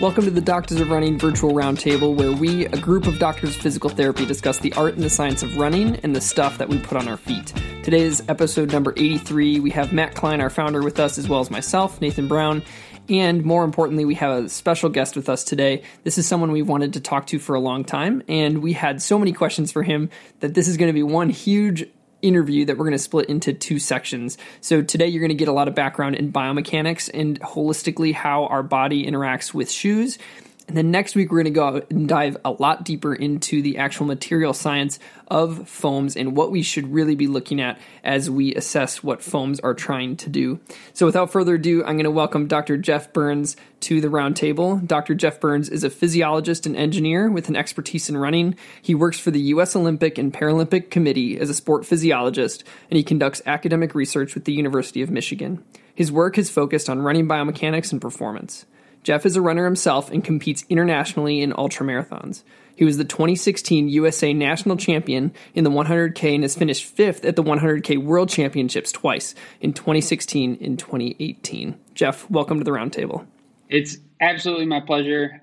Welcome to the Doctors of Running virtual roundtable, where we, a group of doctors of physical therapy, discuss the art and the science of running and the stuff that we put on our feet. Today is episode number 83. We have Matt Klein, our founder, with us, as well as myself, Nathan Brown, and more importantly, we have a special guest with us today. This is someone we've wanted to talk to for a long time, and we had so many questions for him that this is going to be one huge interview that we're going to split into two sections. So today you're going to get a lot of background in biomechanics and holistically how our body interacts with shoes. And then next week we're going to go out and dive a lot deeper into the actual material science of foams and what we should really be looking at as we assess what foams are trying to do. So without further ado, I'm going to welcome Dr. Jeff Burns to the roundtable. Dr. Jeff Burns is a physiologist and engineer with an expertise in running. He works for the U.S. Olympic and Paralympic Committee as a sport physiologist, and he conducts academic research with the University of Michigan. His work is focused on running biomechanics and performance. Jeff is a runner himself and competes internationally in ultramarathons. He was the 2016 USA National Champion in the 100K and has finished fifth at the 100K World Championships twice, in 2016 and 2018. Jeff, welcome to the roundtable. It's absolutely my pleasure.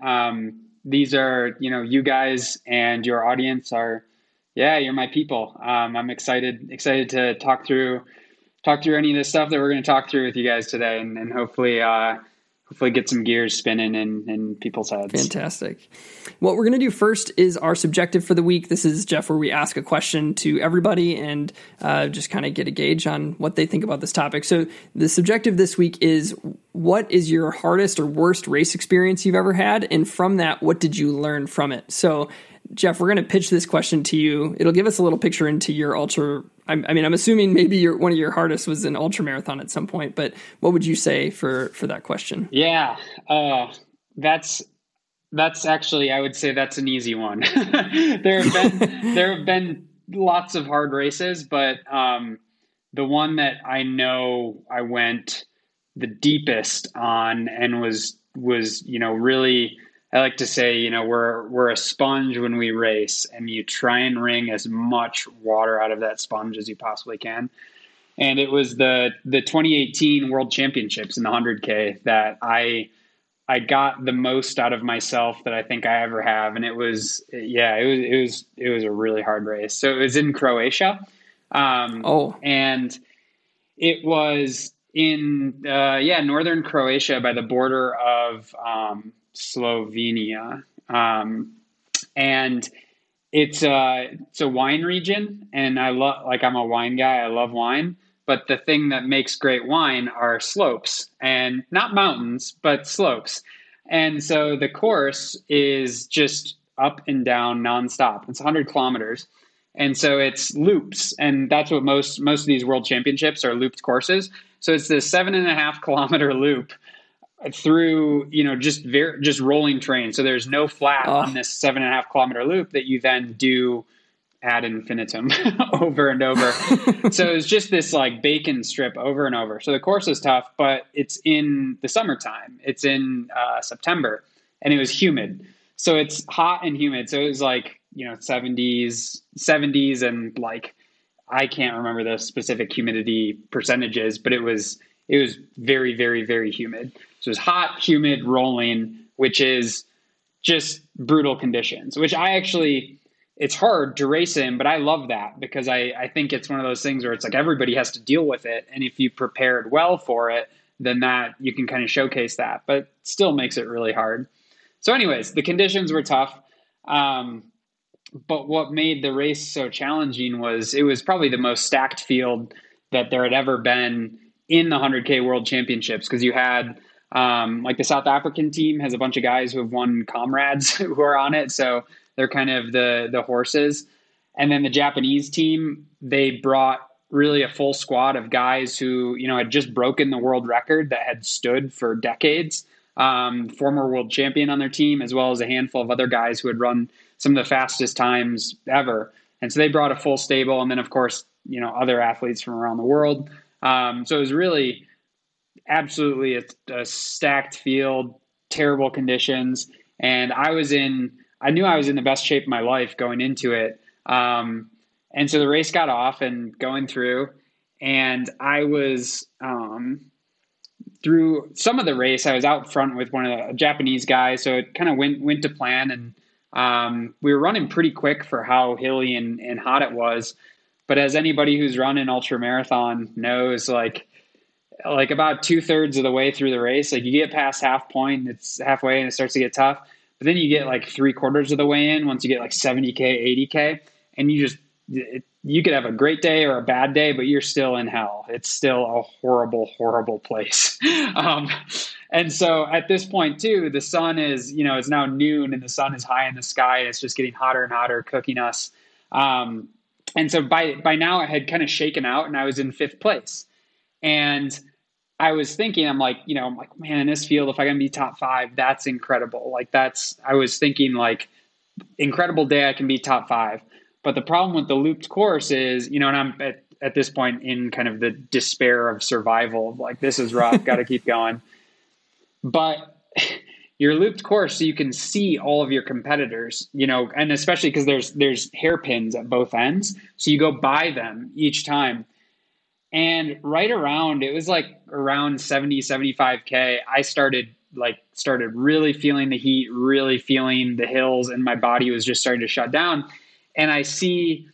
These are, you guys and your audience are, you're my people. I'm excited to talk through any of this stuff that we're going to talk through with you guys today, and hopefully get some gears spinning in people's heads. Fantastic. What we're going to do first is our subjective for the week. This is, Jeff, where we ask a question to everybody and just kind of get a gauge on what they think about this topic. So the subjective this week is, what is your hardest or worst race experience you've ever had? And from that, what did you learn from it? So, Jeff, we're going to pitch this question to you. It'll give us a little picture into your ultra. I'm assuming maybe one of your hardest was an ultra marathon at some point, but what would you say for that question? Yeah, that's actually, I would say that's an easy one. There have been lots of hard races, but the one that I know I went the deepest on and was really, I like to say, we're a sponge when we race, and you try and wring as much water out of that sponge as you possibly can. And it was the 2018 World Championships in the 100K that I got the most out of myself that I think I ever have. And it was a really hard race. So it was in Croatia. And it was in, northern Croatia by the border of, Slovenia. And it's a wine region, and I love, I'm a wine guy. I love wine, but the thing that makes great wine are slopes, and not mountains, but slopes. And so the course is just up and down nonstop. It's 100 kilometers. And so it's loops, and that's what most of these world championships are, looped courses. So it's this 7.5 kilometer loop through, just rolling terrain. So there's no flat on this 7.5 kilometer loop that you then do ad infinitum over and over. So it's just this bacon strip over and over. So the course is tough, but it's in the summertime. It's in September, and it was humid. So it's hot and humid. So it was 70s, and I can't remember the specific humidity percentages, but it was very, very, very humid. So it was hot, humid, rolling, which is just brutal conditions, which it's hard to race in, but I love that because I think it's one of those things where it's everybody has to deal with it. And if you prepared well for it, then that you can kind of showcase that, but still makes it really hard. So anyways, the conditions were tough. But what made the race so challenging was it was probably the most stacked field that there had ever been in the 100K World Championships, because you had the South African team has a bunch of guys who have won Comrades who are on it. So they're kind of the horses. And then the Japanese team, they brought really a full squad of guys who, you know, had just broken the world record that had stood for decades, former world champion on their team, as well as a handful of other guys who had run some of the fastest times ever. And so they brought a full stable. And then, of course, you know, other athletes from around the world. So it was really absolutely a stacked field, terrible conditions. And I knew I was in the best shape of my life going into it. And so the race got off and going through, and I was, through some of the race, I was out front with one of the Japanese guys. So it kind of went to plan, and we were running pretty quick for how hilly and hot it was. But as anybody who's run an ultra marathon knows, like about 2/3 of the way through the race, like you get past half point and it's halfway and it starts to get tough. But then you get like 3/4 of the way in, once you get like 70K, 80K, and you could have a great day or a bad day, but you're still in hell. It's still a horrible, horrible place. And so at this point too, the sun is, you know, it's now noon and the sun is high in the sky. It's just getting hotter and hotter, cooking us. And so by now it had kind of shaken out and I was in 5th place. And I was thinking, I'm like, man, in this field, if I can be top 5, that's incredible. Like I was thinking like incredible day, I can be top 5. But the problem with the looped course is, you know, and I'm at this point in kind of the despair of survival, of like, this is rough, got to keep going. But your looped course, so you can see all of your competitors, you know, and especially because there's hairpins at both ends. So you go by them each time. And right around, it was like around 70, 75K, I started really feeling the heat, really feeling the hills, and my body was just starting to shut down. And I see,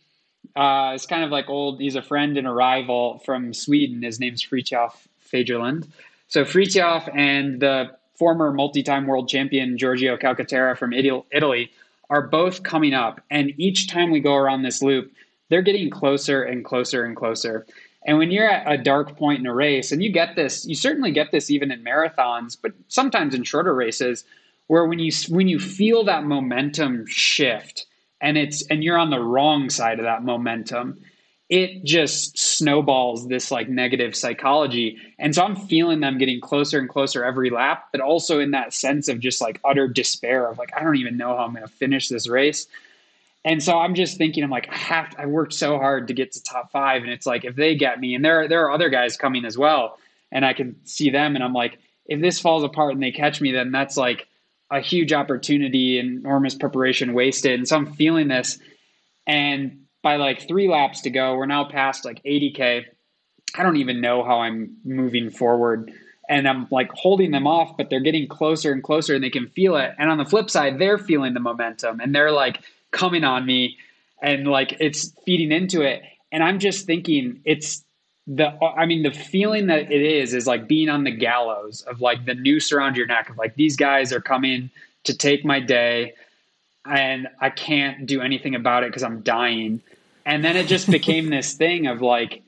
it's kind of like he's a friend and a rival from Sweden. His name's Fritjof Fagerlund. So Fritjof and the former multi-time world champion, Giorgio Calcaterra from Italy, are both coming up. And each time we go around this loop, they're getting closer and closer and closer. And when you're at a dark point in a race, and you certainly get this even in marathons, but sometimes in shorter races, where when you feel that momentum shift, and you're on the wrong side of that momentum, it just snowballs this like negative psychology. And so I'm feeling them getting closer and closer every lap, but also in that sense of just like utter despair of like, I don't even know how I'm going to finish this race. And so I'm just thinking, I'm like, I worked so hard to get to top 5. And it's like, if they get me, and there are other guys coming as well, and I can see them. And I'm like, if this falls apart and they catch me, then that's like a huge opportunity and enormous preparation wasted. And so I'm feeling this, and by like 3 laps to go, we're now past like 80K. I don't even know how I'm moving forward, and I'm like holding them off, but they're getting closer and closer and they can feel it. And on the flip side, they're feeling the momentum and they're like coming on me, and like, it's feeding into it. And I'm just thinking the feeling that it is like being on the gallows of like the noose around your neck of like, these guys are coming to take my day and I can't do anything about it because I'm dying. And then it just became this thing of like,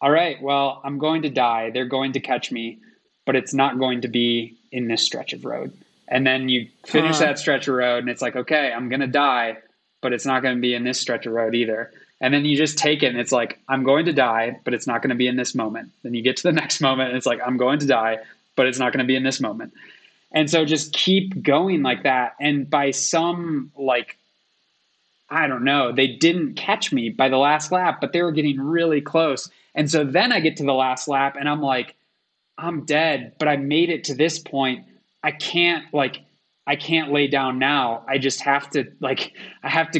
all right, well, I'm going to die. They're going to catch me, but it's not going to be in this stretch of road. And then you finish that stretch of road and it's like, okay, I'm going to die, but it's not going to be in this stretch of road either. And then you just take it and it's like, I'm going to die, but it's not going to be in this moment. Then you get to the next moment and it's like, I'm going to die, but it's not going to be in this moment. And so just keep going like that. And by some, like, I don't know, they didn't catch me by the last lap, but they were getting really close. And so then I get to the last lap and I'm like, I'm dead, but I made it to this point. I can't lay down now. I just have to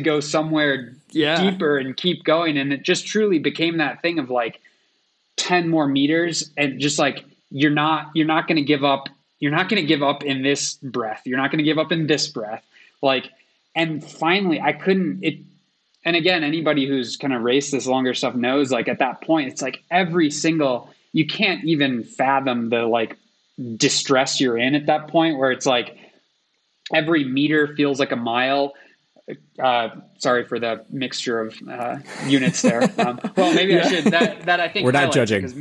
go somewhere deeper and keep going. And it just truly became that thing of like 10 more meters. And just like, you're not going to give up. You're not going to give up in this breath. You're not going to give up in this breath. Like, and finally and again, anybody who's kind of raced this longer stuff knows, like at that point, it's like you can't even fathom the like distress you're in at that point, where it's like, every meter feels like a mile. Sorry for the mixture of units there. Well, maybe I should. That I think we're not judging, because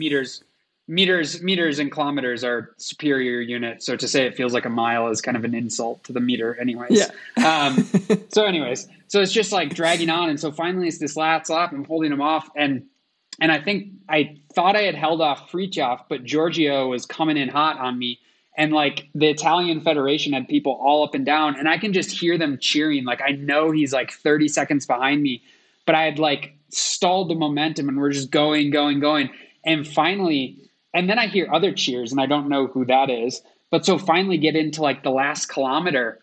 meters and kilometers are superior units. So to say it feels like a mile is kind of an insult to the meter, anyways. Yeah. So it's just like dragging on, and so finally it's this last lap. I'm holding them off, and And I think I thought I had held off Fritjof, but Giorgio was coming in hot on me. And like the Italian Federation had people all up and down, and I can just hear them cheering. Like, I know he's like 30 seconds behind me, but I had like stalled the momentum and we're just going. And finally, and then I hear other cheers and I don't know who that is. But so finally get into like the last kilometer,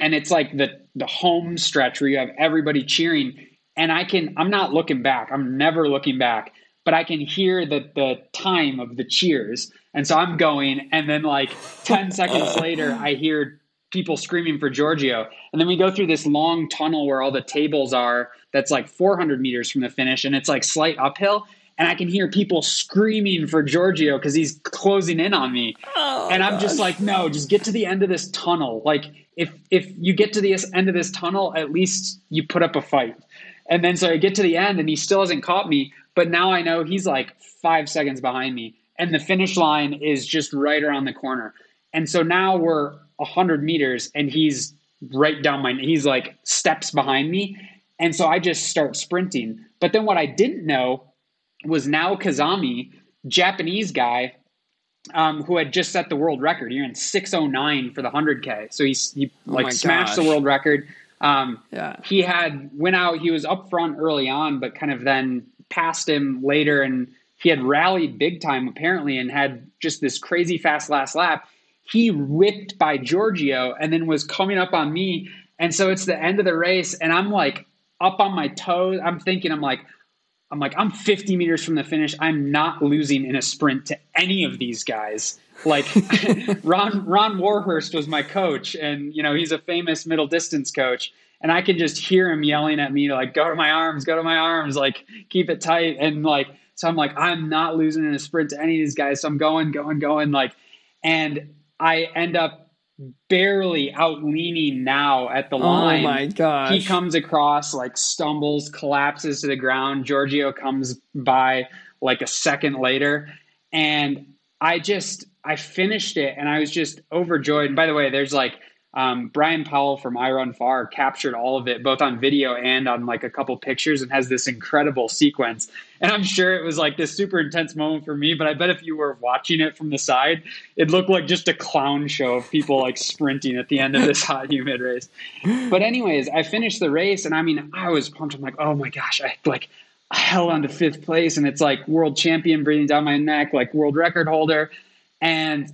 and it's like the home stretch where you have everybody cheering. And I'm not looking back. I'm never looking back, but I can hear the time of the cheers. And so I'm going, and then like 10 seconds later, I hear people screaming for Giorgio. And then we go through this long tunnel where all the tables are, that's like 400 meters from the finish. And it's like slight uphill. And I can hear people screaming for Giorgio because he's closing in on me. Oh, and I'm just like, no, just get to the end of this tunnel. Like if you get to the end of this tunnel, at least you put up a fight. And then so I get to the end and he still hasn't caught me. But now I know he's like 5 seconds behind me. And the finish line is just right around the corner. And so now we're 100 meters and he's right down my – he's like steps behind me. And so I just start sprinting. But then what I didn't know was Nao Kazami, Japanese guy, who had just set the world record. He ran 6:09 for the 100K. So he like smashed the world record. He had went out – he was up front early on, but kind of then passed him later, and he had rallied big time apparently and had just this crazy fast last lap. He whipped by Giorgio and then was coming up on me. And so it's the end of the race and I'm like up on my toes. I'm thinking, I'm 50 meters from the finish. I'm not losing in a sprint to any of these guys. Like Ron Warhurst was my coach, and you know, he's a famous middle distance coach. And I can just hear him yelling at me, like, go to my arms, like keep it tight. And like, so I'm like, I'm not losing in a sprint to any of these guys. So I'm going. Like, and I end up barely out leaning now at the line. Oh my gosh. He comes across, like stumbles, collapses to the ground. Giorgio comes by like a second later. And I finished it and I was just overjoyed. And by the way, there's like, Brian Powell from I Run Far captured all of it, both on video and on like a couple pictures, and has this incredible sequence. And I'm sure it was like this super intense moment for me, but I bet if you were watching it from the side, it looked like just a clown show of people like sprinting at the end of this hot, humid race. But anyways, I finished the race, and I mean, I was pumped. I'm like, oh my gosh, I like held on to fifth place, and it's like world champion breathing down my neck, like world record holder. And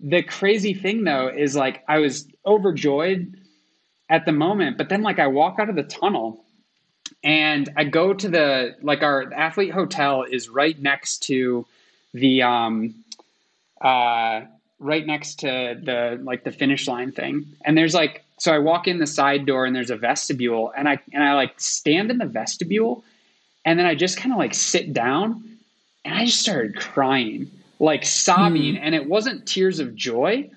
the crazy thing though is like I was overjoyed at the moment, but then like I walk out of the tunnel and I go to the like our athlete hotel is right next to the like the finish line thing. And there's like, so I walk in the side door and there's a vestibule, and I like stand in the vestibule, and then I just kind of like sit down and I just started crying. Like sobbing, and it wasn't tears of joy.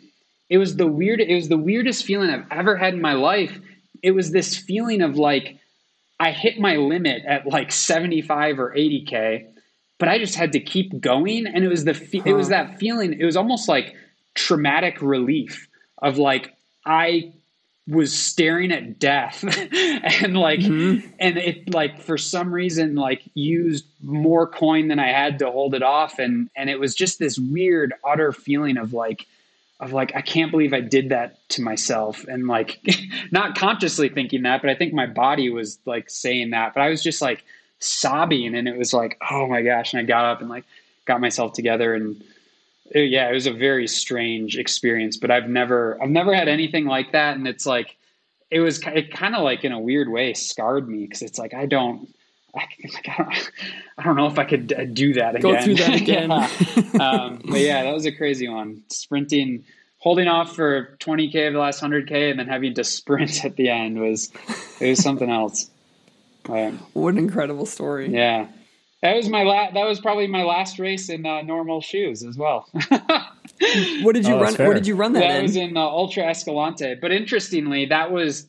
It was the weirdest feeling I've ever had in my life. It was this feeling of like I hit my limit at like 75 or 80K, but I just had to keep going. And it was that feeling. It was almost like traumatic relief of like I was staring at death and like and it like for some reason like used more coin than I had to hold it off, and it was just this weird utter feeling of like I can't believe I did that to myself, and like not consciously thinking that, but I think my body was like saying that. But I was just like sobbing, and it was like, oh my gosh. And I got up and like got myself together, and it was a very strange experience, but I've never had anything like that. And it's like, it kind of like in a weird way scarred me. Cause it's like, I don't know if I could do that again. Go through that again. But yeah, that was a crazy one. Sprinting, holding off for 20K of the last 100K, and then having to sprint at the end was something else. What an incredible story. Yeah. That was probably my last race in normal shoes as well. What did you run that in? That was in Ultra Escalante. But interestingly, that was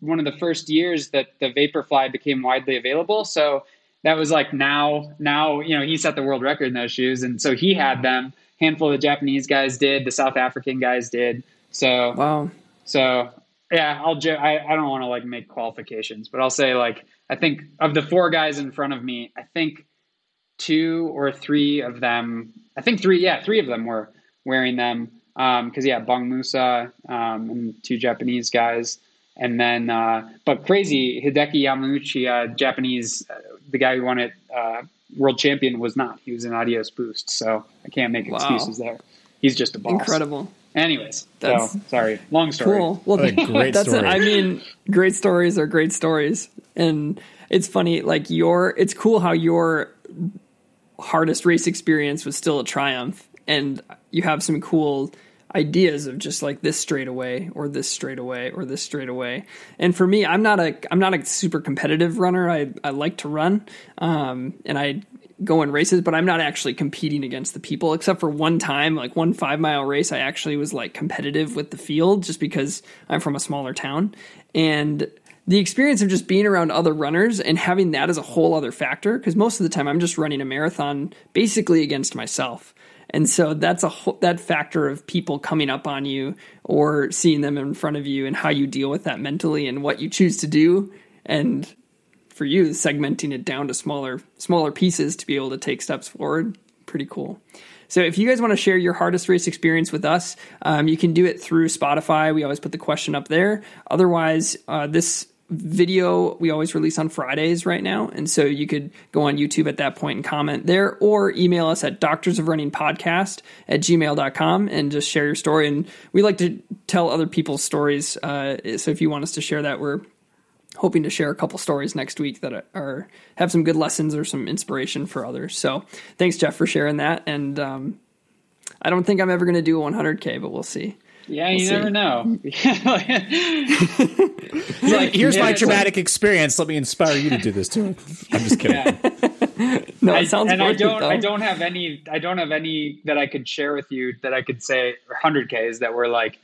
one of the first years that the Vaporfly became widely available. So that was like now you know, he set the world record in those shoes, and so he had them. A handful of the Japanese guys did, the South African guys did. So wow. So yeah, I don't want to like make qualifications, but I'll say like, I think of the four guys in front of me, I think two or three of them, I think three of them were wearing them. Because Bong Musa and two Japanese guys, and then but crazy Hideki Yamaguchi, Japanese, the guy who won it, world champion, was not. He was an Adios Boost, so I can't make excuses there. He's just a boss. Incredible. Anyways, sorry, long story. Cool. Well, great that's story. Great stories are great stories, and it's funny. Like it's cool how your hardest race experience was still a triumph, and you have some cool ideas of just like this straightaway or this straightaway or this straightaway. And for me, I'm not a super competitive runner. I like to run, and I go in races, but I'm not actually competing against the people, except for one time, like one 5 mile race. I actually was like competitive with the field just because I'm from a smaller town, and the experience of just being around other runners and having that as a whole other factor. Cause most of the time I'm just running a marathon basically against myself. And so that's that factor of people coming up on you or seeing them in front of you and how you deal with that mentally and what you choose to do. And for you, segmenting it down to smaller pieces to be able to take steps forward. Pretty cool. So if you guys want to share your hardest race experience with us, you can do it through Spotify. We always put the question up there. Otherwise, this video we always release on Fridays right now, and so you could go on YouTube at that point and comment there, or email us at doctorsofrunningpodcast@gmail.com and just share your story. And we like to tell other people's stories, so if you want us to share that, we're hoping to share a couple stories next week that have some good lessons or some inspiration for others. So thanks, Jeff, for sharing that. And I don't think I'm ever going to do 100K, but we'll see. Yeah, you never know. Here's my dramatic experience. Let me inspire you to do this too. I'm just kidding. Yeah. No, it sounds. I don't have any that I could share with you that I could say 100Ks that were like,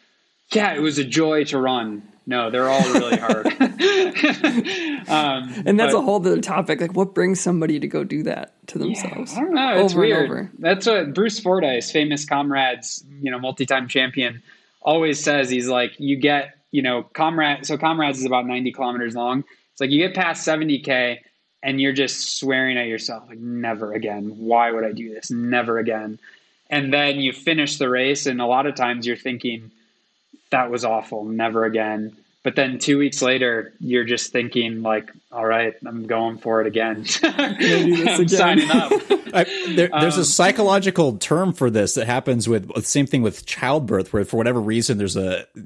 yeah, it was a joy to run. No, they're all really hard. And that's a whole other topic. Like, what brings somebody to go do that to themselves? Yeah, I don't know. It's weird. That's what Bruce Fordyce, famous Comrades, multi-time champion, always says. He's like, you get, Comrades. So Comrades is about 90 kilometers long. It's like you get past 70K and you're just swearing at yourself, like, never again. Why would I do this? Never again. And then you finish the race. And a lot of times you're thinking, that was awful. Never again. But then 2 weeks later, you're just thinking like, all right, I'm going for it again. I'm signing up. There's a psychological term for this that happens with same thing with childbirth, where for whatever reason,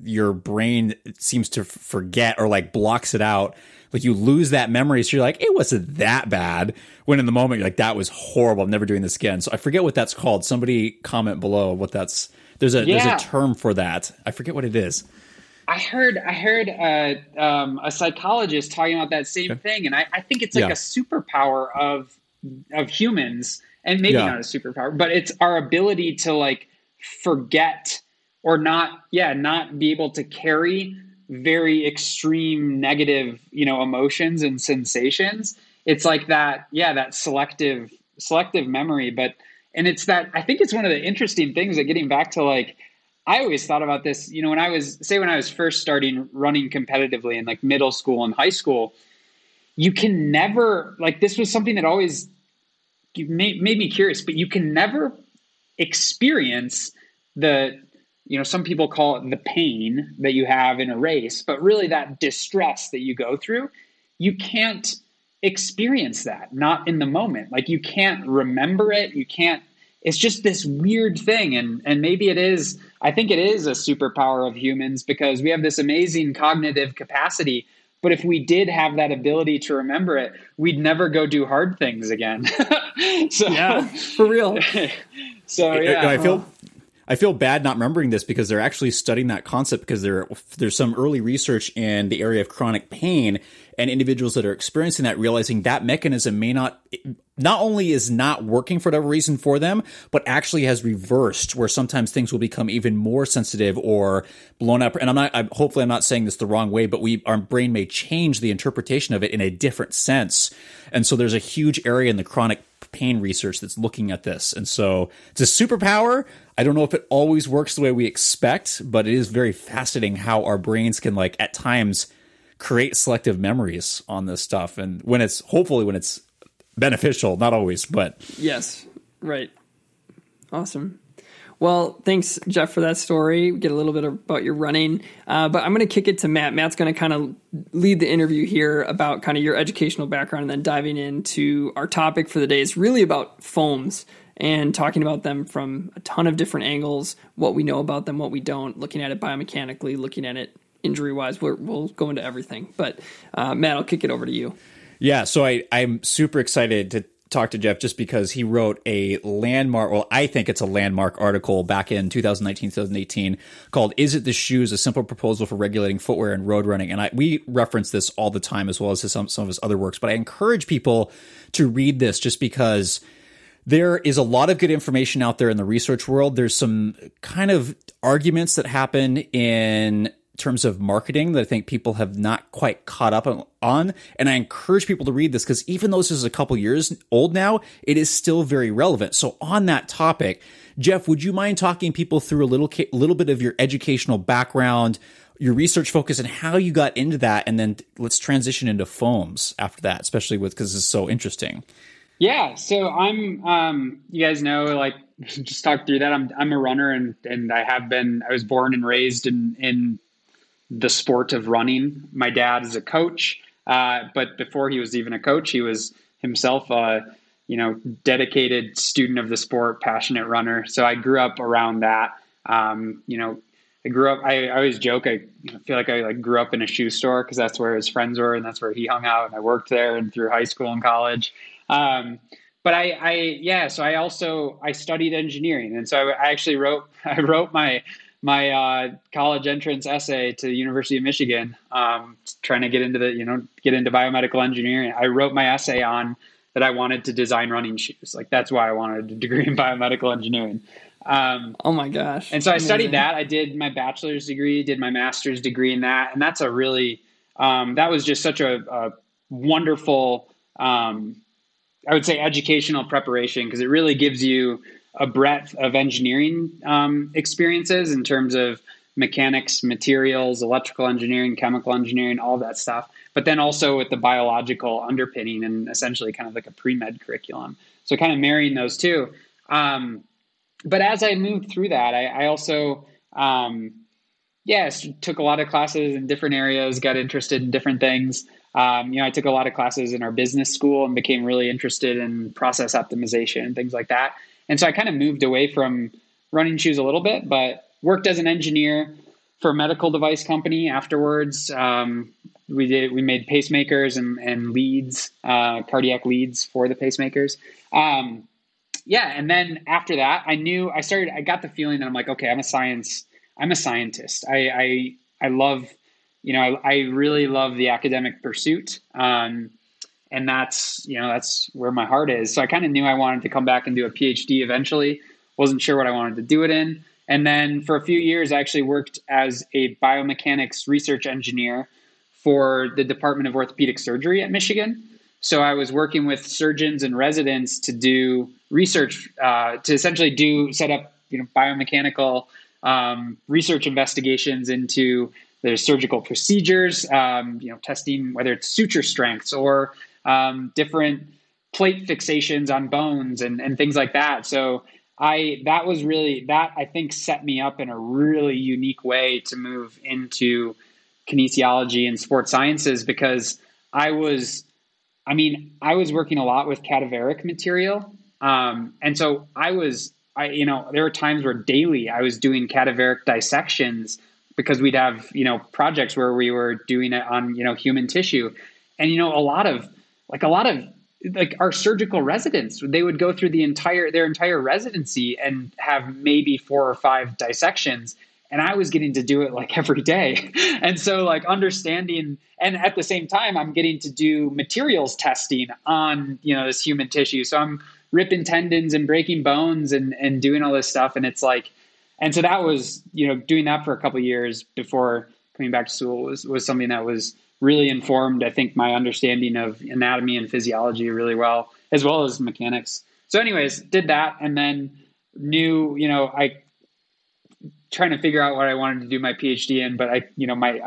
your brain seems to forget or like blocks it out. Like you lose that memory. So you're like, it wasn't that bad. When in the moment, you're like, that was horrible. I'm never doing this again. So I forget what that's called. Somebody comment below what that's. There's a term for that. I forget what it is. I heard a psychologist talking about that same thing, and I think it's like a superpower of humans, and maybe not a superpower, but it's our ability to like forget or not be able to carry very extreme negative, emotions and sensations. It's like that, that selective memory, and it's that, I think it's one of the interesting things that getting back to like, I always thought about this, when I was first starting running competitively in like middle school and high school, you can never, like this was something that always made me curious, but you can never experience the, some people call it the pain that you have in a race, but really that distress that you go through, you can't experience that, not in the moment. Like you can't remember it. You can't, it's just this weird thing. And maybe it is, I think it is a superpower of humans because we have this amazing cognitive capacity, but if we did have that ability to remember it, we'd never go do hard things again. So yeah, for real. So yeah, I feel bad not remembering this because they're actually studying that concept because there's some early research in the area of chronic pain and individuals that are experiencing that, realizing that mechanism may not only is not working for whatever reason for them, but actually has reversed where sometimes things will become even more sensitive or blown up. And hopefully I'm not saying this the wrong way, but our brain may change the interpretation of it in a different sense. And so there's a huge area in the chronic pain research that's looking at this. And so it's a superpower. I don't know if it always works the way we expect, but it is very fascinating how our brains can like at times create selective memories on this stuff. And when it's beneficial, not always, but yes, right. Awesome. Well, thanks, Jeff, for that story. We get a little bit about your running, but I'm going to kick it to Matt. Matt's going to kind of lead the interview here about kind of your educational background and then diving into our topic for the day. It's really about foams and talking about them from a ton of different angles, what we know about them, what we don't, looking at it biomechanically, looking at it injury-wise. We'll go into everything, but Matt, I'll kick it over to you. Yeah, so I'm super excited to talk to Jeff just because he wrote a landmark, well, I think it's a landmark article back in 2019, 2018 called Is It the Shoes? A Simple Proposal for Regulating Footwear and Road Running. And we reference this all the time as well as some of his other works, but I encourage people to read this just because there is a lot of good information out there in the research world. There's some kind of arguments that happen in terms of marketing that I think people have not quite caught up on. And I encourage people to read this because even though this is a couple years old now, it is still very relevant. So on that topic, Jeff, would you mind talking people through a little bit of your educational background, your research focus, and how you got into that? And then let's transition into foams after that, especially because it's so interesting. Yeah. So I'm, you guys know, like, just talk through that. I'm a runner and I have been, I was born and raised in the sport of running. My dad is a coach, but before he was even a coach, he was himself a dedicated student of the sport, passionate runner. So I grew up around that. I always joke, I feel like I grew up in a shoe store because that's where his friends were and that's where he hung out, and I worked there and through high school and college. But I studied engineering, and so I actually wrote my college entrance essay to the University of Michigan, trying to get into biomedical engineering. I wrote my essay on that. I wanted to design running shoes. Like, that's why I wanted a degree in biomedical engineering. Oh my gosh. And so I studied that. I did my bachelor's degree, did my master's degree in that. And that's a really, that was just such a wonderful, I would say, educational preparation, because it really gives you a breadth of engineering experiences in terms of mechanics, materials, electrical engineering, chemical engineering, all that stuff. But then also with the biological underpinning and essentially kind of like a pre-med curriculum. So kind of marrying those two. But as I moved through that, I also, took a lot of classes in different areas, got interested in different things. I took a lot of classes in our business school and became really interested in process optimization and things like that. And so I kind of moved away from running shoes a little bit, but worked as an engineer for a medical device company afterwards. We made pacemakers and leads, cardiac leads for the pacemakers. And then after that, I got the feeling that I'm like, okay, I'm a scientist. I love, I really love the academic pursuit. And that's where my heart is. So I kind of knew I wanted to come back and do a PhD eventually. Wasn't sure what I wanted to do it in. And then for a few years, I actually worked as a biomechanics research engineer for the Department of Orthopedic Surgery at Michigan. So I was working with surgeons and residents to do research, to essentially set up biomechanical research investigations into their surgical procedures, testing whether it's suture strengths or different plate fixations on bones and things like that. So I think set me up in a really unique way to move into kinesiology and sports sciences, because I was working a lot with cadaveric material. And so there were times where daily I was doing cadaveric dissections, because we'd have, projects where we were doing it on, human tissue. And, a lot of our surgical residents, they would go through their entire residency and have maybe 4 or 5 dissections. And I was getting to do it every day. And so understanding, and at the same time, I'm getting to do materials testing on, this human tissue. So I'm ripping tendons and breaking bones and doing all this stuff. And it's and so that was, doing that for a couple of years before coming back to school was something that was really informed, I think, my understanding of anatomy and physiology really well as mechanics. So anyways, did that, and then knew, I trying to figure out what I wanted to do my PhD in, but I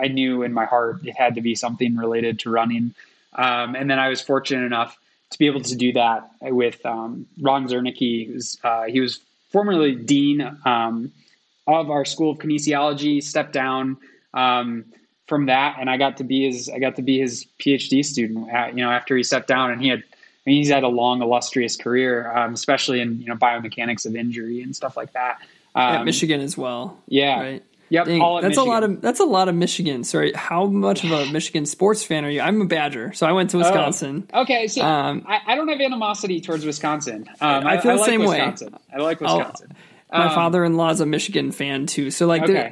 knew in my heart it had to be something related to running. And then I was fortunate enough to be able to do that with Ron Zernike, who's he was formerly dean of our School of Kinesiology, stepped down from that, and I got to be his PhD student. After he stepped down, and he's had a long, illustrious career, especially in biomechanics of injury and stuff like that. At Michigan as well. Yeah. Right? Yep. Dang, all that's Michigan. That's a lot of Michigan. Sorry, how much of a Michigan sports fan are you? I'm a Badger, so I went to Wisconsin. Oh, okay, so I don't have animosity towards Wisconsin. I feel the same Wisconsin. Way. I like Wisconsin. My father-in-law's a Michigan fan too, so okay.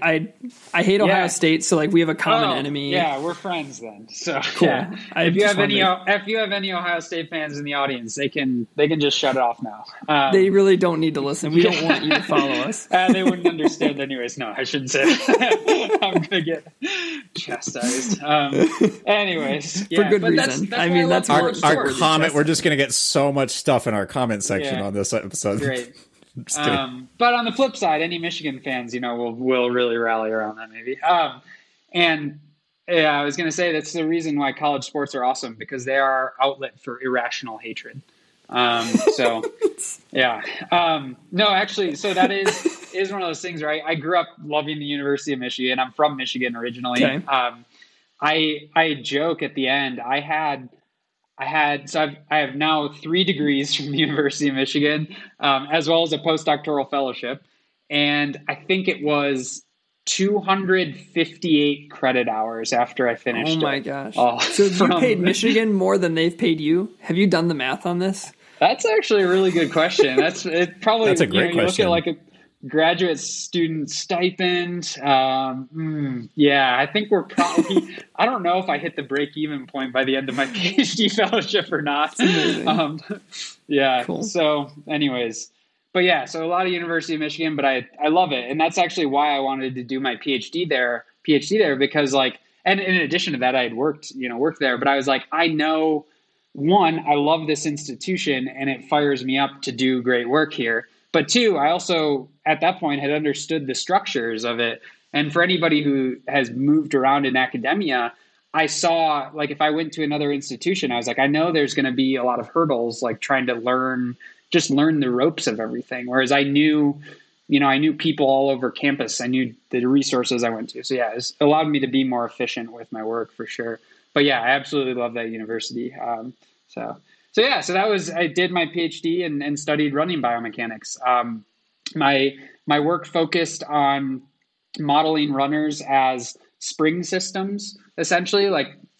I hate Ohio State, so we have a common enemy. Yeah, we're friends then. So cool. Yeah, if you have any Ohio State fans in the audience, they can just shut it off now. They really don't need to listen. We don't want you to follow us. They wouldn't understand anyways. No, I shouldn't say that. I'm gonna get chastised. Anyways, for good reason. That's our comment. We're just gonna get so much stuff in our comment section on this episode. Great. But on the flip side, any Michigan fans, will really rally around that maybe. I was going to say that's the reason why college sports are awesome, because they are outlet for irrational hatred. So that is one of those things, right? I grew up loving the University of Michigan. I'm from Michigan originally. Okay. I joke at the end, I have now 3 degrees from the University of Michigan, as well as a postdoctoral fellowship. And I think it was 258 credit hours after I finished. Oh my gosh. So you paid Michigan more than they've paid you? Have you done the math on this? That's actually a really good question. That's a great question. You look at a graduate student stipend. I think we're probably, I don't know if I hit the break-even point by the end of my PhD fellowship or not. Cool. So anyways, but so a lot of University of Michigan, but I love it. And that's actually why I wanted to do my PhD there, because and in addition to that, I had worked there, but I was I love this institution and it fires me up to do great work here. But two, I also, at that point, had understood the structures of it. And for anybody who has moved around in academia, I saw, if I went to another institution, I was I know there's going to be a lot of hurdles, trying to learn the ropes of everything. Whereas I knew, I knew people all over campus. I knew the resources I went to. So it allowed me to be more efficient with my work for sure. But I absolutely love that university. So I did my PhD and studied running biomechanics. My work focused on modeling runners as spring systems, essentially,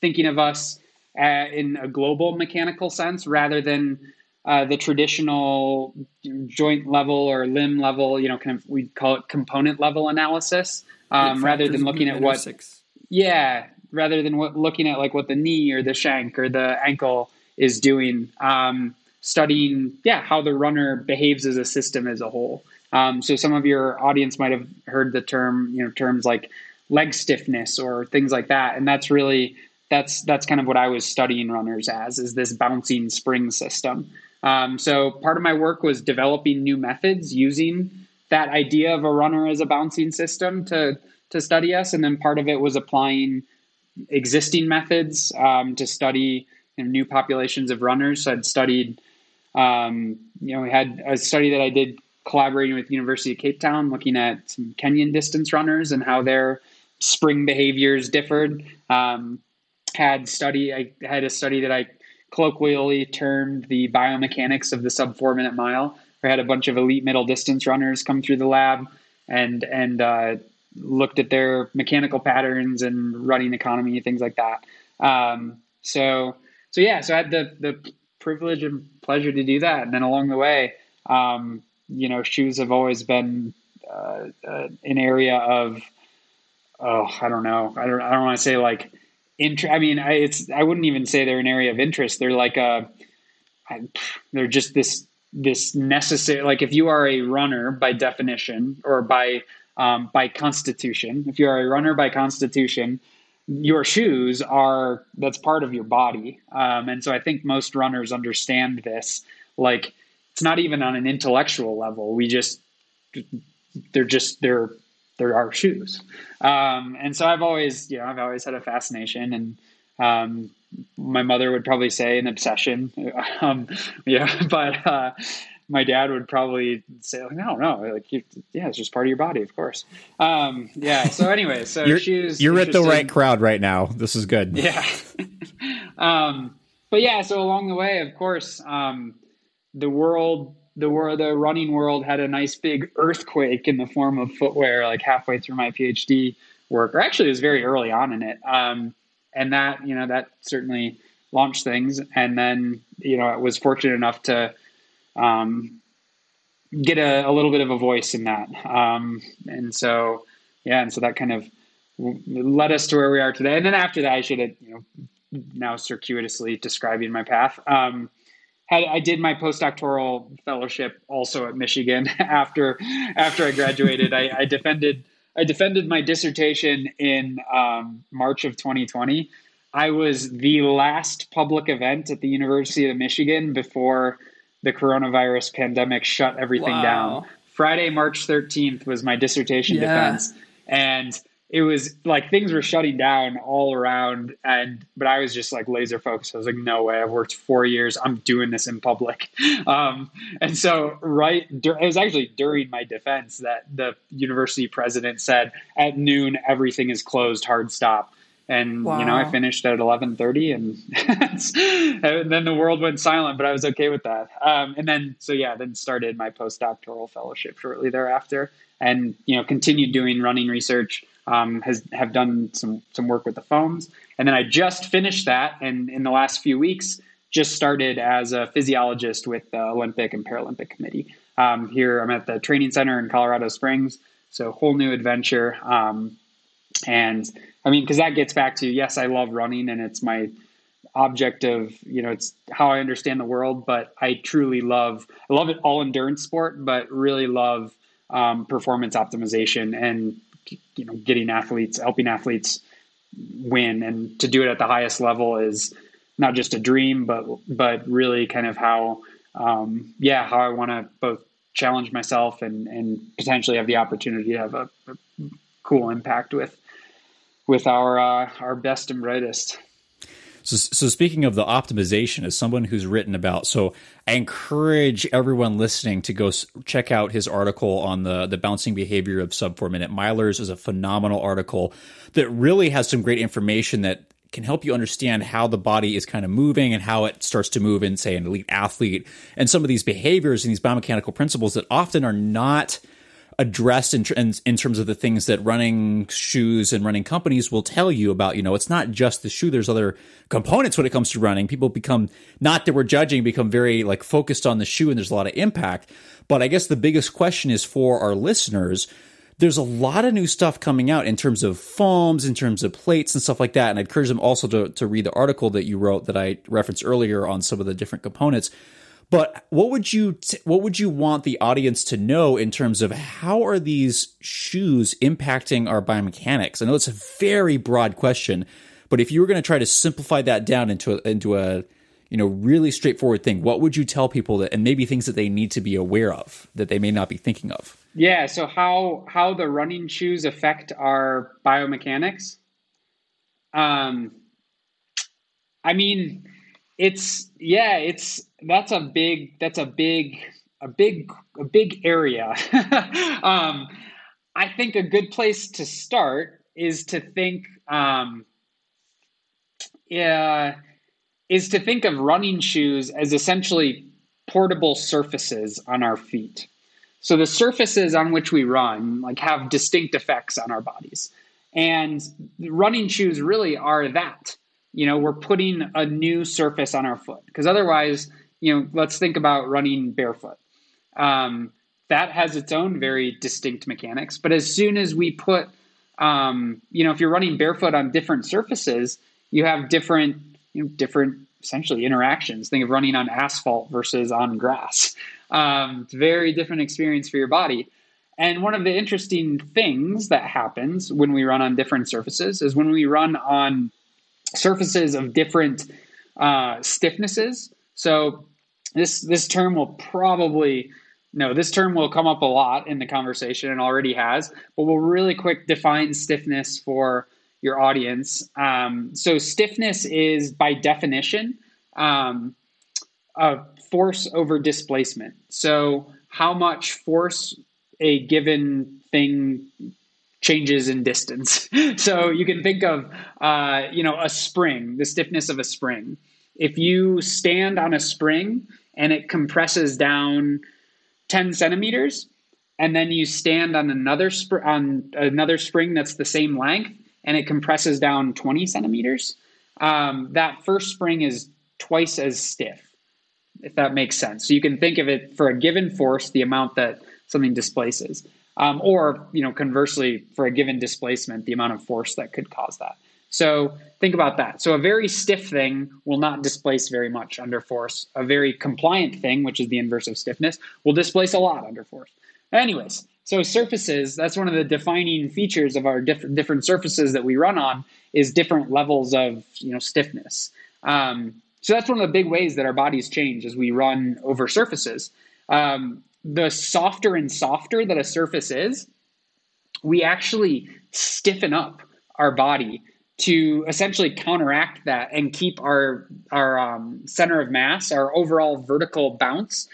thinking of us in a global mechanical sense rather than the traditional joint level or limb level, we'd call it component level analysis, rather than looking at what the knee or the shank or the ankle is doing, studying how the runner behaves as a system as a whole. So some of your audience might have heard the term, terms like leg stiffness or things like that. And that's really, that's kind of what I was studying runners as, is this bouncing spring system. So part of my work was developing new methods using that idea of a runner as a bouncing system to study us. And then part of it was applying existing methods, to study new populations of runners. So I'd studied, we had a study that I did collaborating with the University of Cape Town, looking at some Kenyan distance runners and how their spring behaviors differed. I had a study that I colloquially termed the biomechanics of the sub-4-minute mile, where I had a bunch of elite middle distance runners come through the lab and looked at their mechanical patterns and running economy, things like that. So I had the privilege and pleasure to do that. And then along the way, shoes have always been an area of, I don't know. I don't want to say interest. I wouldn't even say they're an area of interest. They're they're just this necessary, if you are a runner by definition or by constitution, if you are a runner by constitution, your shoes are, that's part of your body. And so I think most runners understand this, it's not even on an intellectual level. They're our shoes. And so I've always had a fascination and, my mother would probably say an obsession. But my dad would probably say, like, no, like, yeah, it's just part of your body, of course. So anyway, so you're at the right crowd right now. This is good. Yeah. But yeah, so along the way, of course, the running world had a nice big earthquake in the form of footwear, like halfway through my PhD work, or actually it was very early on in it. And that, that certainly launched things. And then, I was fortunate enough to, get a little bit of a voice in that. And so that kind of led us to where we are today. And then after that, I should have, now circuitously describing my path. I did my postdoctoral fellowship also at Michigan after I graduated. I defended my dissertation in March of 2020. I was the last public event at the University of Michigan before the coronavirus pandemic shut everything down. Friday, March 13th was my dissertation defense. And it was like things were shutting down all around, but I was just like laser focused. I was like, no way, I've worked 4 years. I'm doing this in public. And so it was actually during my defense that the university president said at noon, everything is closed, hard stop. And, I finished at 11:30 and then the world went silent, but I was okay with that. Then started my postdoctoral fellowship shortly thereafter and, continued doing running research. Have done some work with the foams. And then I just finished that. And in the last few weeks, just started as a physiologist with the Olympic and Paralympic Committee. Here I'm at the training center in Colorado Springs. So whole new adventure. Because that gets back to, yes, I love running and it's my object of, it's how I understand the world, but I truly love it all endurance sport, but really love performance optimization and getting athletes, helping athletes win, and to do it at the highest level is not just a dream, but really kind of how I want to both challenge myself and potentially have the opportunity to have a cool impact with our best and brightest. So speaking of the optimization, as someone who's written about, so I encourage everyone listening to go check out his article on the bouncing behavior of sub-4-minute milers. Is a phenomenal article that really has some great information that can help you understand how the body is kind of moving and how it starts to move in, say, an elite athlete, and some of these behaviors and these biomechanical principles that often are not addressed in terms of the things that running shoes and running companies will tell you about. It's not just the shoe. There's other components when it comes to running. People become very like focused on the shoe, and there's a lot of impact. But I guess the biggest question is for our listeners, there's a lot of new stuff coming out in terms of foams, in terms of plates and stuff like that. And I'd encourage them also to read the article that you wrote that I referenced earlier on some of the different components. But what would you want the audience to know in terms of how are these shoes impacting our biomechanics? I know it's a very broad question, but if you were going to try to simplify that down into a really straightforward thing, what would you tell people that, and maybe things that they need to be aware of that they may not be thinking of? Yeah, so how the running shoes affect our biomechanics? That's a big area. I think a good place to start is to think of running shoes as essentially portable surfaces on our feet. So the surfaces on which we run have distinct effects on our bodies, and running shoes really are that. We're putting a new surface on our foot, because otherwise, let's think about running barefoot. That has its own very distinct mechanics. But as soon as we put, if you're running barefoot on different surfaces, you have different essentially interactions. Think of running on asphalt versus on grass. It's a very different experience for your body. And one of the interesting things that happens when we run on different surfaces is when we run on surfaces of different stiffnesses. So this term will come up a lot in the conversation, and already has, but we'll really quick define stiffness for your audience. So stiffness is by definition a force over displacement. So how much force a given thing changes in distance. So you can think of, a spring, the stiffness of a spring. If you stand on a spring and it compresses down 10 centimeters, and then you stand on another spring that's the same length and it compresses down 20 centimeters, that first spring is twice as stiff, if that makes sense. So you can think of it for a given force, the amount that something displaces, or conversely, for a given displacement, the amount of force that could cause that. So think about that. So a very stiff thing will not displace very much under force. A very compliant thing, which is the inverse of stiffness, will displace a lot under force. Anyways, so surfaces, that's one of the defining features of our different surfaces that we run on, is different levels of stiffness. So that's one of the big ways that our bodies change as we run over surfaces. The softer and softer that a surface is, we actually stiffen up our body to essentially counteract that and keep our center of mass, our overall vertical bounce,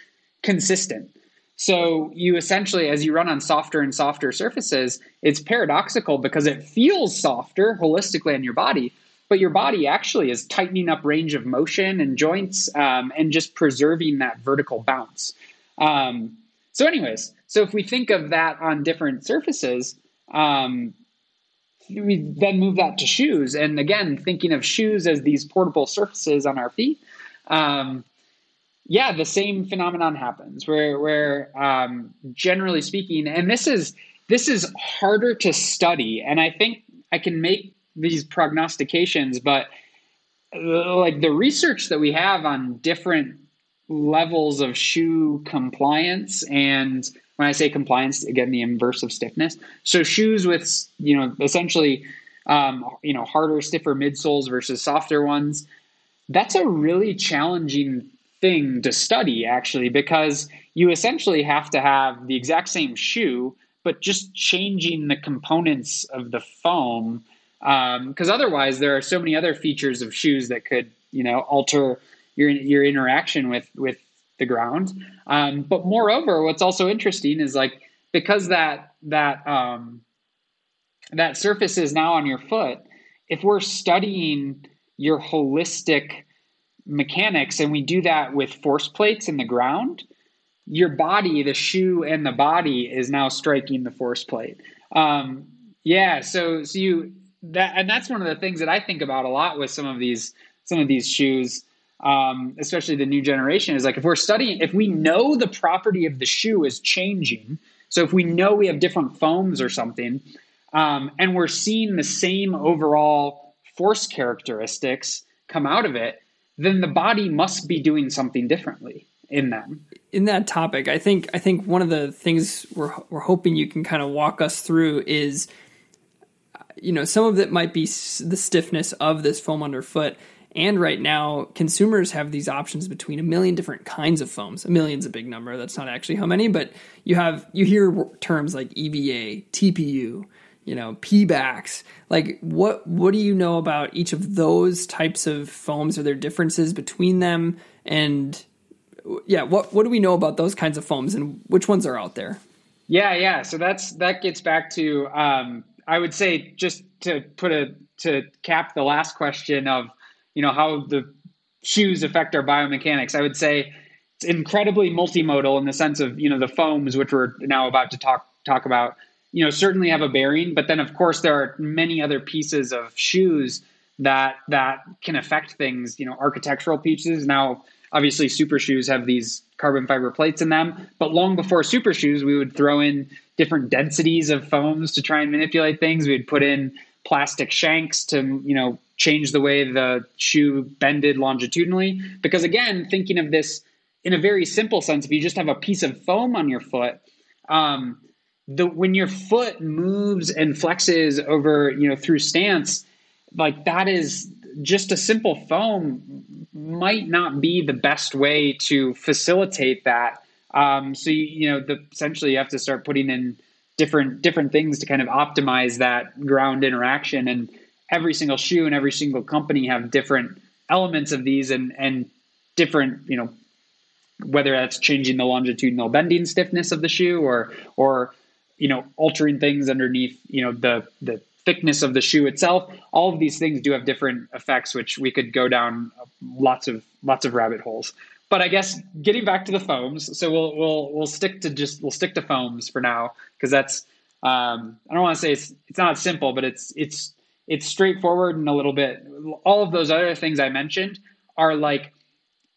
consistent. So you essentially, as you run on softer and softer surfaces, it's paradoxical because it feels softer holistically in your body, but your body actually is tightening up range of motion and joints and just preserving that vertical bounce. So if we think of that on different surfaces, we then move that to shoes. And again, thinking of shoes as these portable surfaces on our feet, the same phenomenon happens where generally speaking, and this is harder to study. And I think I can make these prognostications, but like the research that we have on different levels of shoe compliance, and when I say compliance, again, the inverse of stiffness. So shoes with, essentially, harder, stiffer midsoles versus softer ones, that's a really challenging thing to study, actually, because you essentially have to have the exact same shoe, but just changing the components of the foam, because otherwise there are so many other features of shoes that could, alter your interaction with the ground. But moreover, what's also interesting is because that surface is now on your foot, if we're studying your holistic mechanics and we do that with force plates in the ground, your body, the shoe and the body is now striking the force plate. That's one of the things that I think about a lot with some of these shoes. Especially the new generation, is if we're studying, if we know the property of the shoe is changing, so if we know we have different foams or something, and we're seeing the same overall force characteristics come out of it, then the body must be doing something differently in them. In that topic, I think one of the things we're hoping you can kind of walk us through is, some of it might be the stiffness of this foam underfoot. And right now, consumers have these options between a million different kinds of foams. A million's a big number. That's not actually how many, but you hear terms like EVA, TPU, PEBAX. What do you know about each of those types of foams? Are there differences between them? And what do we know about those kinds of foams and which ones are out there? Yeah. So that gets back to, I would say, just to cap the last question of, how the shoes affect our biomechanics. I would say it's incredibly multimodal in the sense of, the foams, which we're now about to talk about, certainly have a bearing. But then, of course, there are many other pieces of shoes that can affect things, architectural pieces. Now, obviously, super shoes have these carbon fiber plates in them. But long before super shoes, we would throw in different densities of foams to try and manipulate things. We'd put in plastic shanks to, change the way the shoe bended longitudinally. Because again, thinking of this in a very simple sense, if you just have a piece of foam on your foot, when your foot moves and flexes over, through stance, that is just a simple foam might not be the best way to facilitate that. Essentially you have to start putting in different things to kind of optimize that ground interaction. And every single shoe and every single company have different elements of these and different, you know, whether that's changing the longitudinal bending stiffness of the shoe or, you know, altering things underneath, you know, the thickness of the shoe itself. All of these things do have different effects, which we could go down lots of rabbit holes. But I guess getting back to the foams, so we'll stick to foams for now, because that's I don't want to say it's not simple, but it's straightforward and a little bit. All of those other things I mentioned are like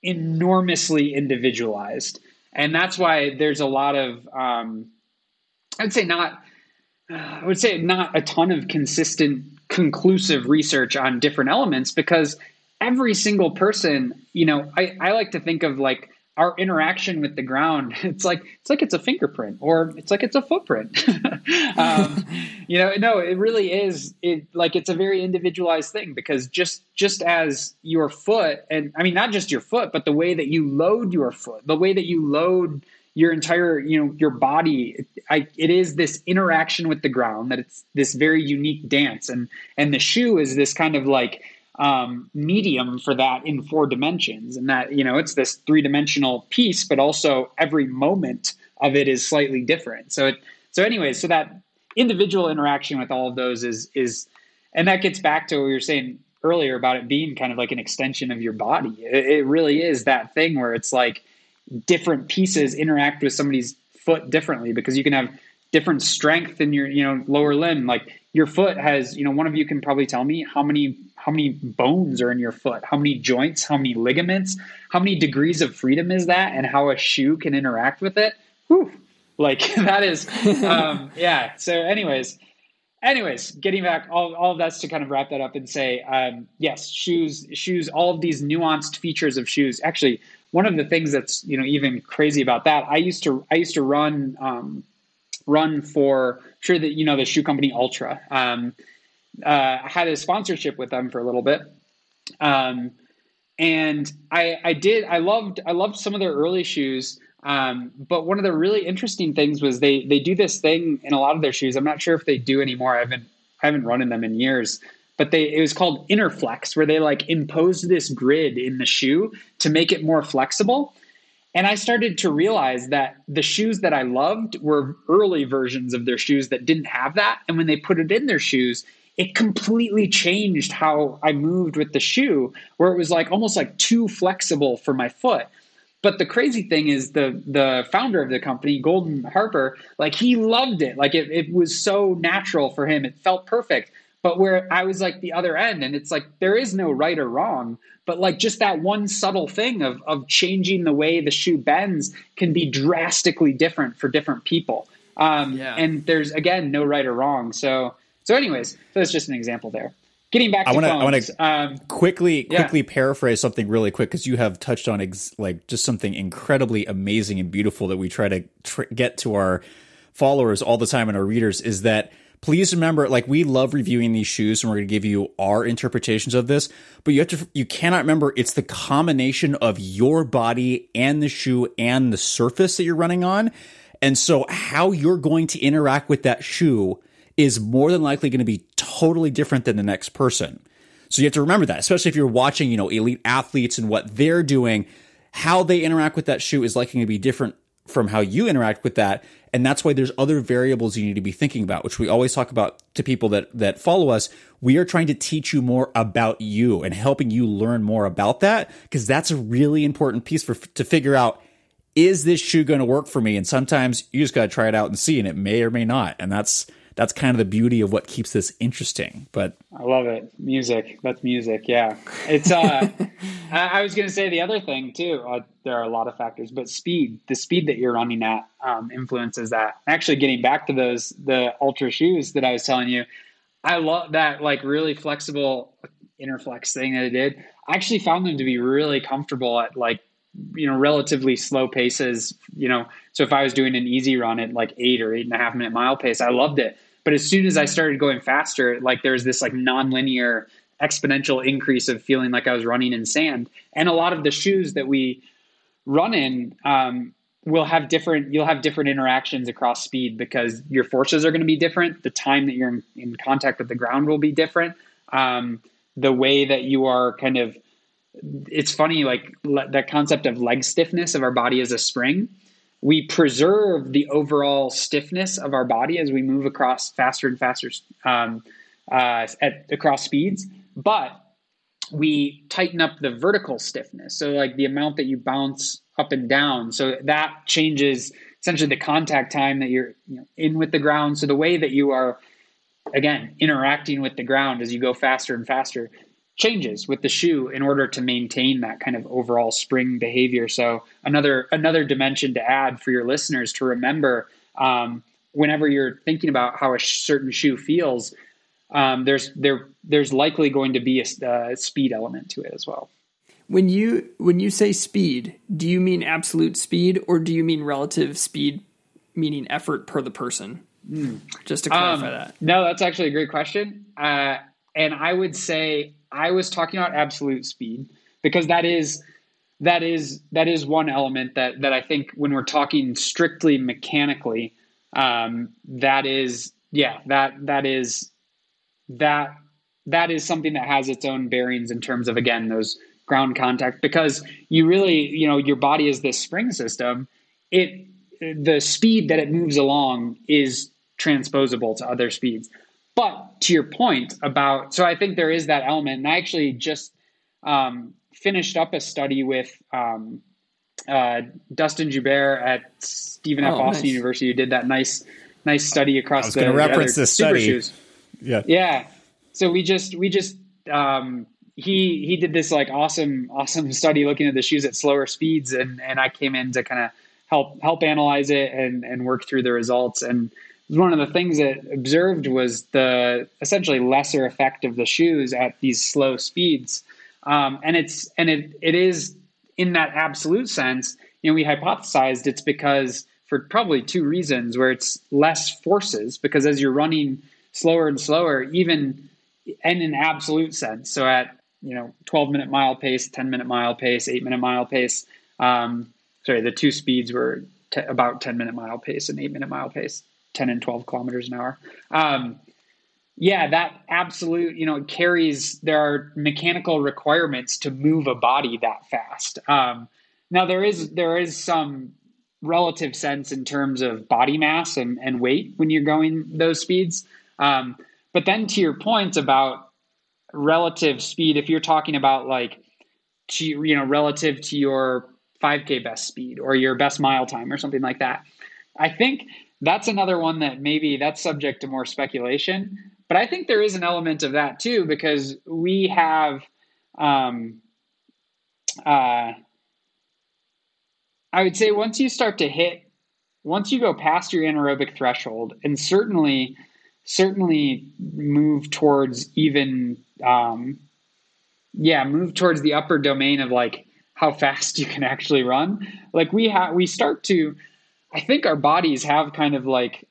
enormously individualized, and that's why there's a lot of I would say not a ton of consistent, conclusive research on different elements, because every single person, you know, I like to think of like our interaction with the ground. It's like it's a fingerprint, or it's like it's a footprint. You know, no, it really is. It like it's a very individualized thing, because just as your foot, and I mean not just your foot, but the way that you load your foot, the way that you load your entire, you know, your body, it is this interaction with the ground, that it's this very unique dance. And the shoe is this kind of like medium for that in four dimensions. And that, you know, it's this three-dimensional piece, but also every moment of it is slightly different. So that individual interaction with all of those is, and that gets back to what we were saying earlier about it being kind of like an extension of your body. It really is that thing where it's like, different pieces interact with somebody's foot differently, because you can have different strength in your, you know, lower limb. Like your foot has, you know, one of you can probably tell me how many bones are in your foot, how many joints, how many ligaments, how many degrees of freedom is that, and how a shoe can interact with it. Whew. Like that is, yeah. So anyways, getting back, all of that's to kind of wrap that up and say, yes, shoes, all of these nuanced features of shoes. Actually, one of the things that's, you know, even crazy about that, I used to run for, I'm sure that you know the shoe company Altra. I had a sponsorship with them for a little bit, and I loved some of their early shoes. But one of the really interesting things was they do this thing in a lot of their shoes. I'm not sure if they do anymore. I haven't run in them in years. But it was called Interflex, where they like imposed this grid in the shoe to make it more flexible. And I started to realize that the shoes that I loved were early versions of their shoes that didn't have that. And when they put it in their shoes, it completely changed how I moved with the shoe, where it was like almost like too flexible for my foot. But the crazy thing is the founder of the company, Golden Harper, like he loved it. Like it was so natural for him. It felt perfect. But where I was like the other end, and it's like there is no right or wrong, but like just that one subtle thing of changing the way the shoe bends can be drastically different for different people. Yeah. And there's, again, no right or wrong. So anyways, that's just an example there. Getting back to phones. I want to quickly paraphrase something really quick, because you have touched on like just something incredibly amazing and beautiful that we try to get to our followers all the time and our readers, is that please remember, like, we love reviewing these shoes and we're going to give you our interpretations of this, but you cannot remember it's the combination of your body and the shoe and the surface that you're running on. And so how you're going to interact with that shoe is more than likely going to be totally different than the next person. So you have to remember that, especially if you're watching, you know, elite athletes and what they're doing, how they interact with that shoe is likely to be different from how you interact with that. And that's why there's other variables you need to be thinking about, which we always talk about to people that follow us. We are trying to teach you more about you and helping you learn more about that, because that's a really important piece to figure out, is this shoe going to work for me? And sometimes you just got to try it out and see, and it may or may not. And that's kind of the beauty of what keeps this interesting. But I love it. Music. That's music. Yeah. It's, I was going to say the other thing too, there are a lot of factors, but the speed that you're running at, influences that. Actually, getting back to the Ultra shoes that I was telling you, I love that like really flexible Interflex thing that I did. I actually found them to be really comfortable at like, you know, relatively slow paces, you know, so if I was doing an easy run at like 8 or 8.5 minute mile pace, I loved it. But as soon as I started going faster, like there was this like nonlinear exponential increase of feeling like I was running in sand. And a lot of the shoes that we run in, you'll have different interactions across speed, because your forces are going to be different. The time that you're in contact with the ground will be different. The way that you are kind of, it's funny, like that concept of leg stiffness of our body as a spring, we preserve the overall stiffness of our body as we move across faster and faster across speeds, but we tighten up the vertical stiffness. So like the amount that you bounce up and down. So that changes essentially the contact time that you're in with the ground. So the way that you are, again, interacting with the ground as you go faster and faster changes with the shoe in order to maintain that kind of overall spring behavior. So another dimension to add for your listeners to remember, whenever you're thinking about how a certain shoe feels, there's likely going to be a speed element to it as well. When you say speed, do you mean absolute speed, or do you mean relative speed, meaning effort per the person? Just to clarify that. No, that's actually a great question. And I would say I was talking about absolute speed because that is one element that I think when we're talking strictly mechanically, that is something that has its own bearings in terms of, again, those ground contact, because you really, your body is this spring system. The speed that it moves along is transposable to other speeds. But to your point so I think there is that element. And I actually just finished up a study with Dustin Joubert at Stephen F. Austin University, who did that nice study across the reference the super study. Shoes. Yeah. So we just he did this like awesome study looking at the shoes at slower speeds, and I came in to kind of help analyze it and work through the results. And one of the things that observed was the essentially lesser effect of the shoes at these slow speeds. And it is in that absolute sense, we hypothesized it's because for probably two reasons, where it's less forces, because as you're running slower and slower, even in an absolute sense. So at, 12-minute mile pace, 10-minute mile pace, 8-minute mile pace, the two speeds were about 10-minute mile pace and 8-minute mile pace, 10 and 12 kilometers an hour. That absolute, it carries, there are mechanical requirements to move a body that fast. Now there is some relative sense in terms of body mass and weight when you're going those speeds. But then to your points about relative speed, if you're talking about like, relative to your 5K best speed or your best mile time or something like that. I think that's another one that maybe that's subject to more speculation, but I think there is an element of that too, because we have, I would say once you go past your anaerobic threshold and certainly move towards even, move towards the upper domain of like, how fast you can actually run. Like I think our bodies have kind of like,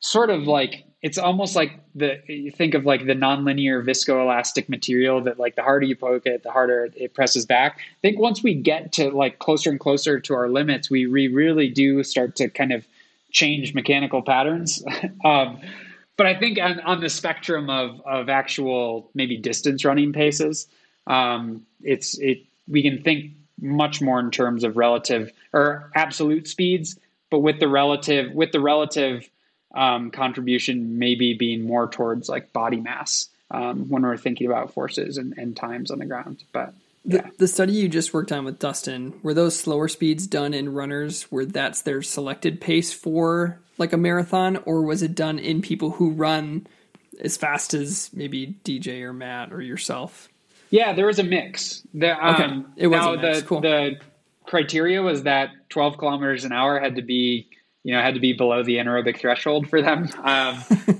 sort of like, it's almost like you think of like the nonlinear viscoelastic material that like the harder you poke it, the harder it presses back. I think once we get to like closer and closer to our limits, we really do start to kind of change mechanical patterns. But I think on the spectrum of actual maybe distance running paces, we can think much more in terms of relative or absolute speeds, but with the relative contribution maybe being more towards like body mass when we're thinking about forces and times on the ground. But yeah. The study you just worked on with Dustin, were those slower speeds done in runners where that's their selected pace for like a marathon, or was it done in people who run as fast as maybe DJ or Matt or yourself? Yeah, there was a mix. It was a mix. Cool. The criteria was that 12 kilometers an hour had to be below the anaerobic threshold for them.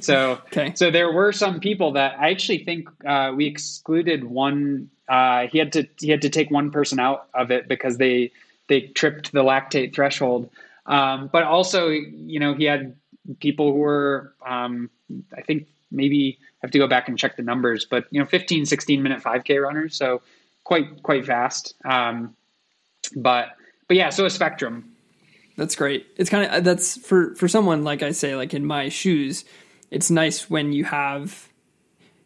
So there were some people that I actually think we excluded one. He had to take one person out of it because they tripped the lactate threshold. But also, he had people who were I think maybe. I have to go back and check the numbers, but 15, 16-minute 5K runners, so quite fast. But yeah, so a spectrum. That's great. It's that's for someone like I say, like in my shoes, it's nice when you have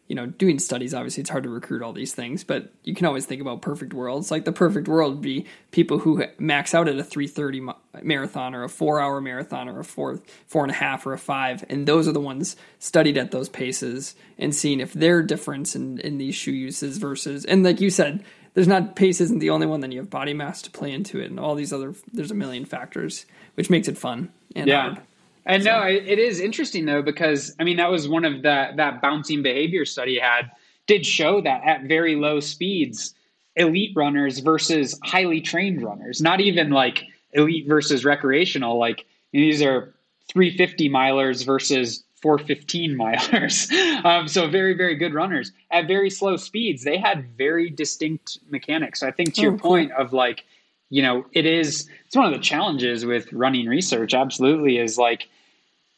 you know, doing studies, obviously it's hard to recruit all these things, but you can always think about perfect worlds. Like the perfect world would be people who max out at a 3:30 marathon or a 4-hour marathon or a 4.5 or a 5. And those are the ones studied at those paces and seeing if their difference in these shoe uses versus, and like you said, there's not, pace isn't the only one, then you have body mass to play into it and all these other, there's a million factors, which makes it fun and hard. And no, it is interesting though, because I mean, that was one of that bouncing behavior study had did show that at very low speeds, elite runners versus highly trained runners, not even like elite versus recreational, like these are 350 milers versus 415 milers. So very, very good runners at very slow speeds. They had very distinct mechanics. So I think to your point of like, you know, it's one of the challenges with running research, absolutely, is like,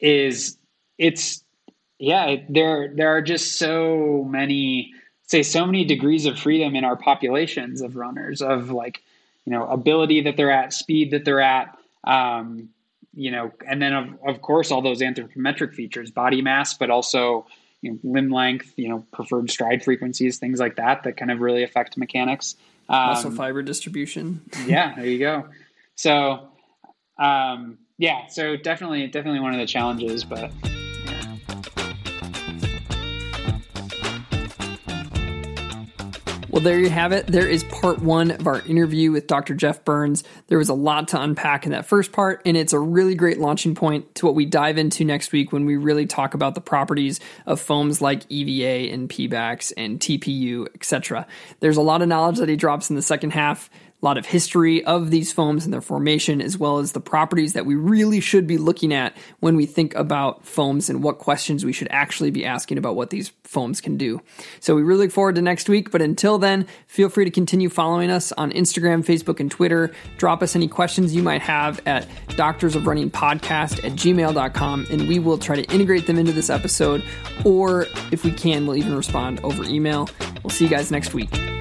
there are just so many, degrees of freedom in our populations of runners, of like, you know, ability that they're at, speed that they're at, you know, and then of course, all those anthropometric features, body mass, but also, you know, limb length, you know, preferred stride frequencies, things like that, that kind of really affect mechanics. Muscle fiber distribution. Yeah, there you go. So, so definitely one of the challenges, but. Well, there you have it. There is part one of our interview with Dr. Jeff Burns. There was a lot to unpack in that first part, and it's a really great launching point to what we dive into next week when we really talk about the properties of foams like EVA and PEBAX and TPU, etc. There's a lot of knowledge that he drops in the second half. A lot of history of these foams and their formation, as well as the properties that we really should be looking at when we think about foams and what questions we should actually be asking about what these foams can do. So we really look forward to next week. But until then, feel free to continue following us on Instagram, Facebook, and Twitter. Drop us any questions you might have at doctorsofrunningpodcast@gmail.com, and we will try to integrate them into this episode. Or if we can, we'll even respond over email. We'll see you guys next week.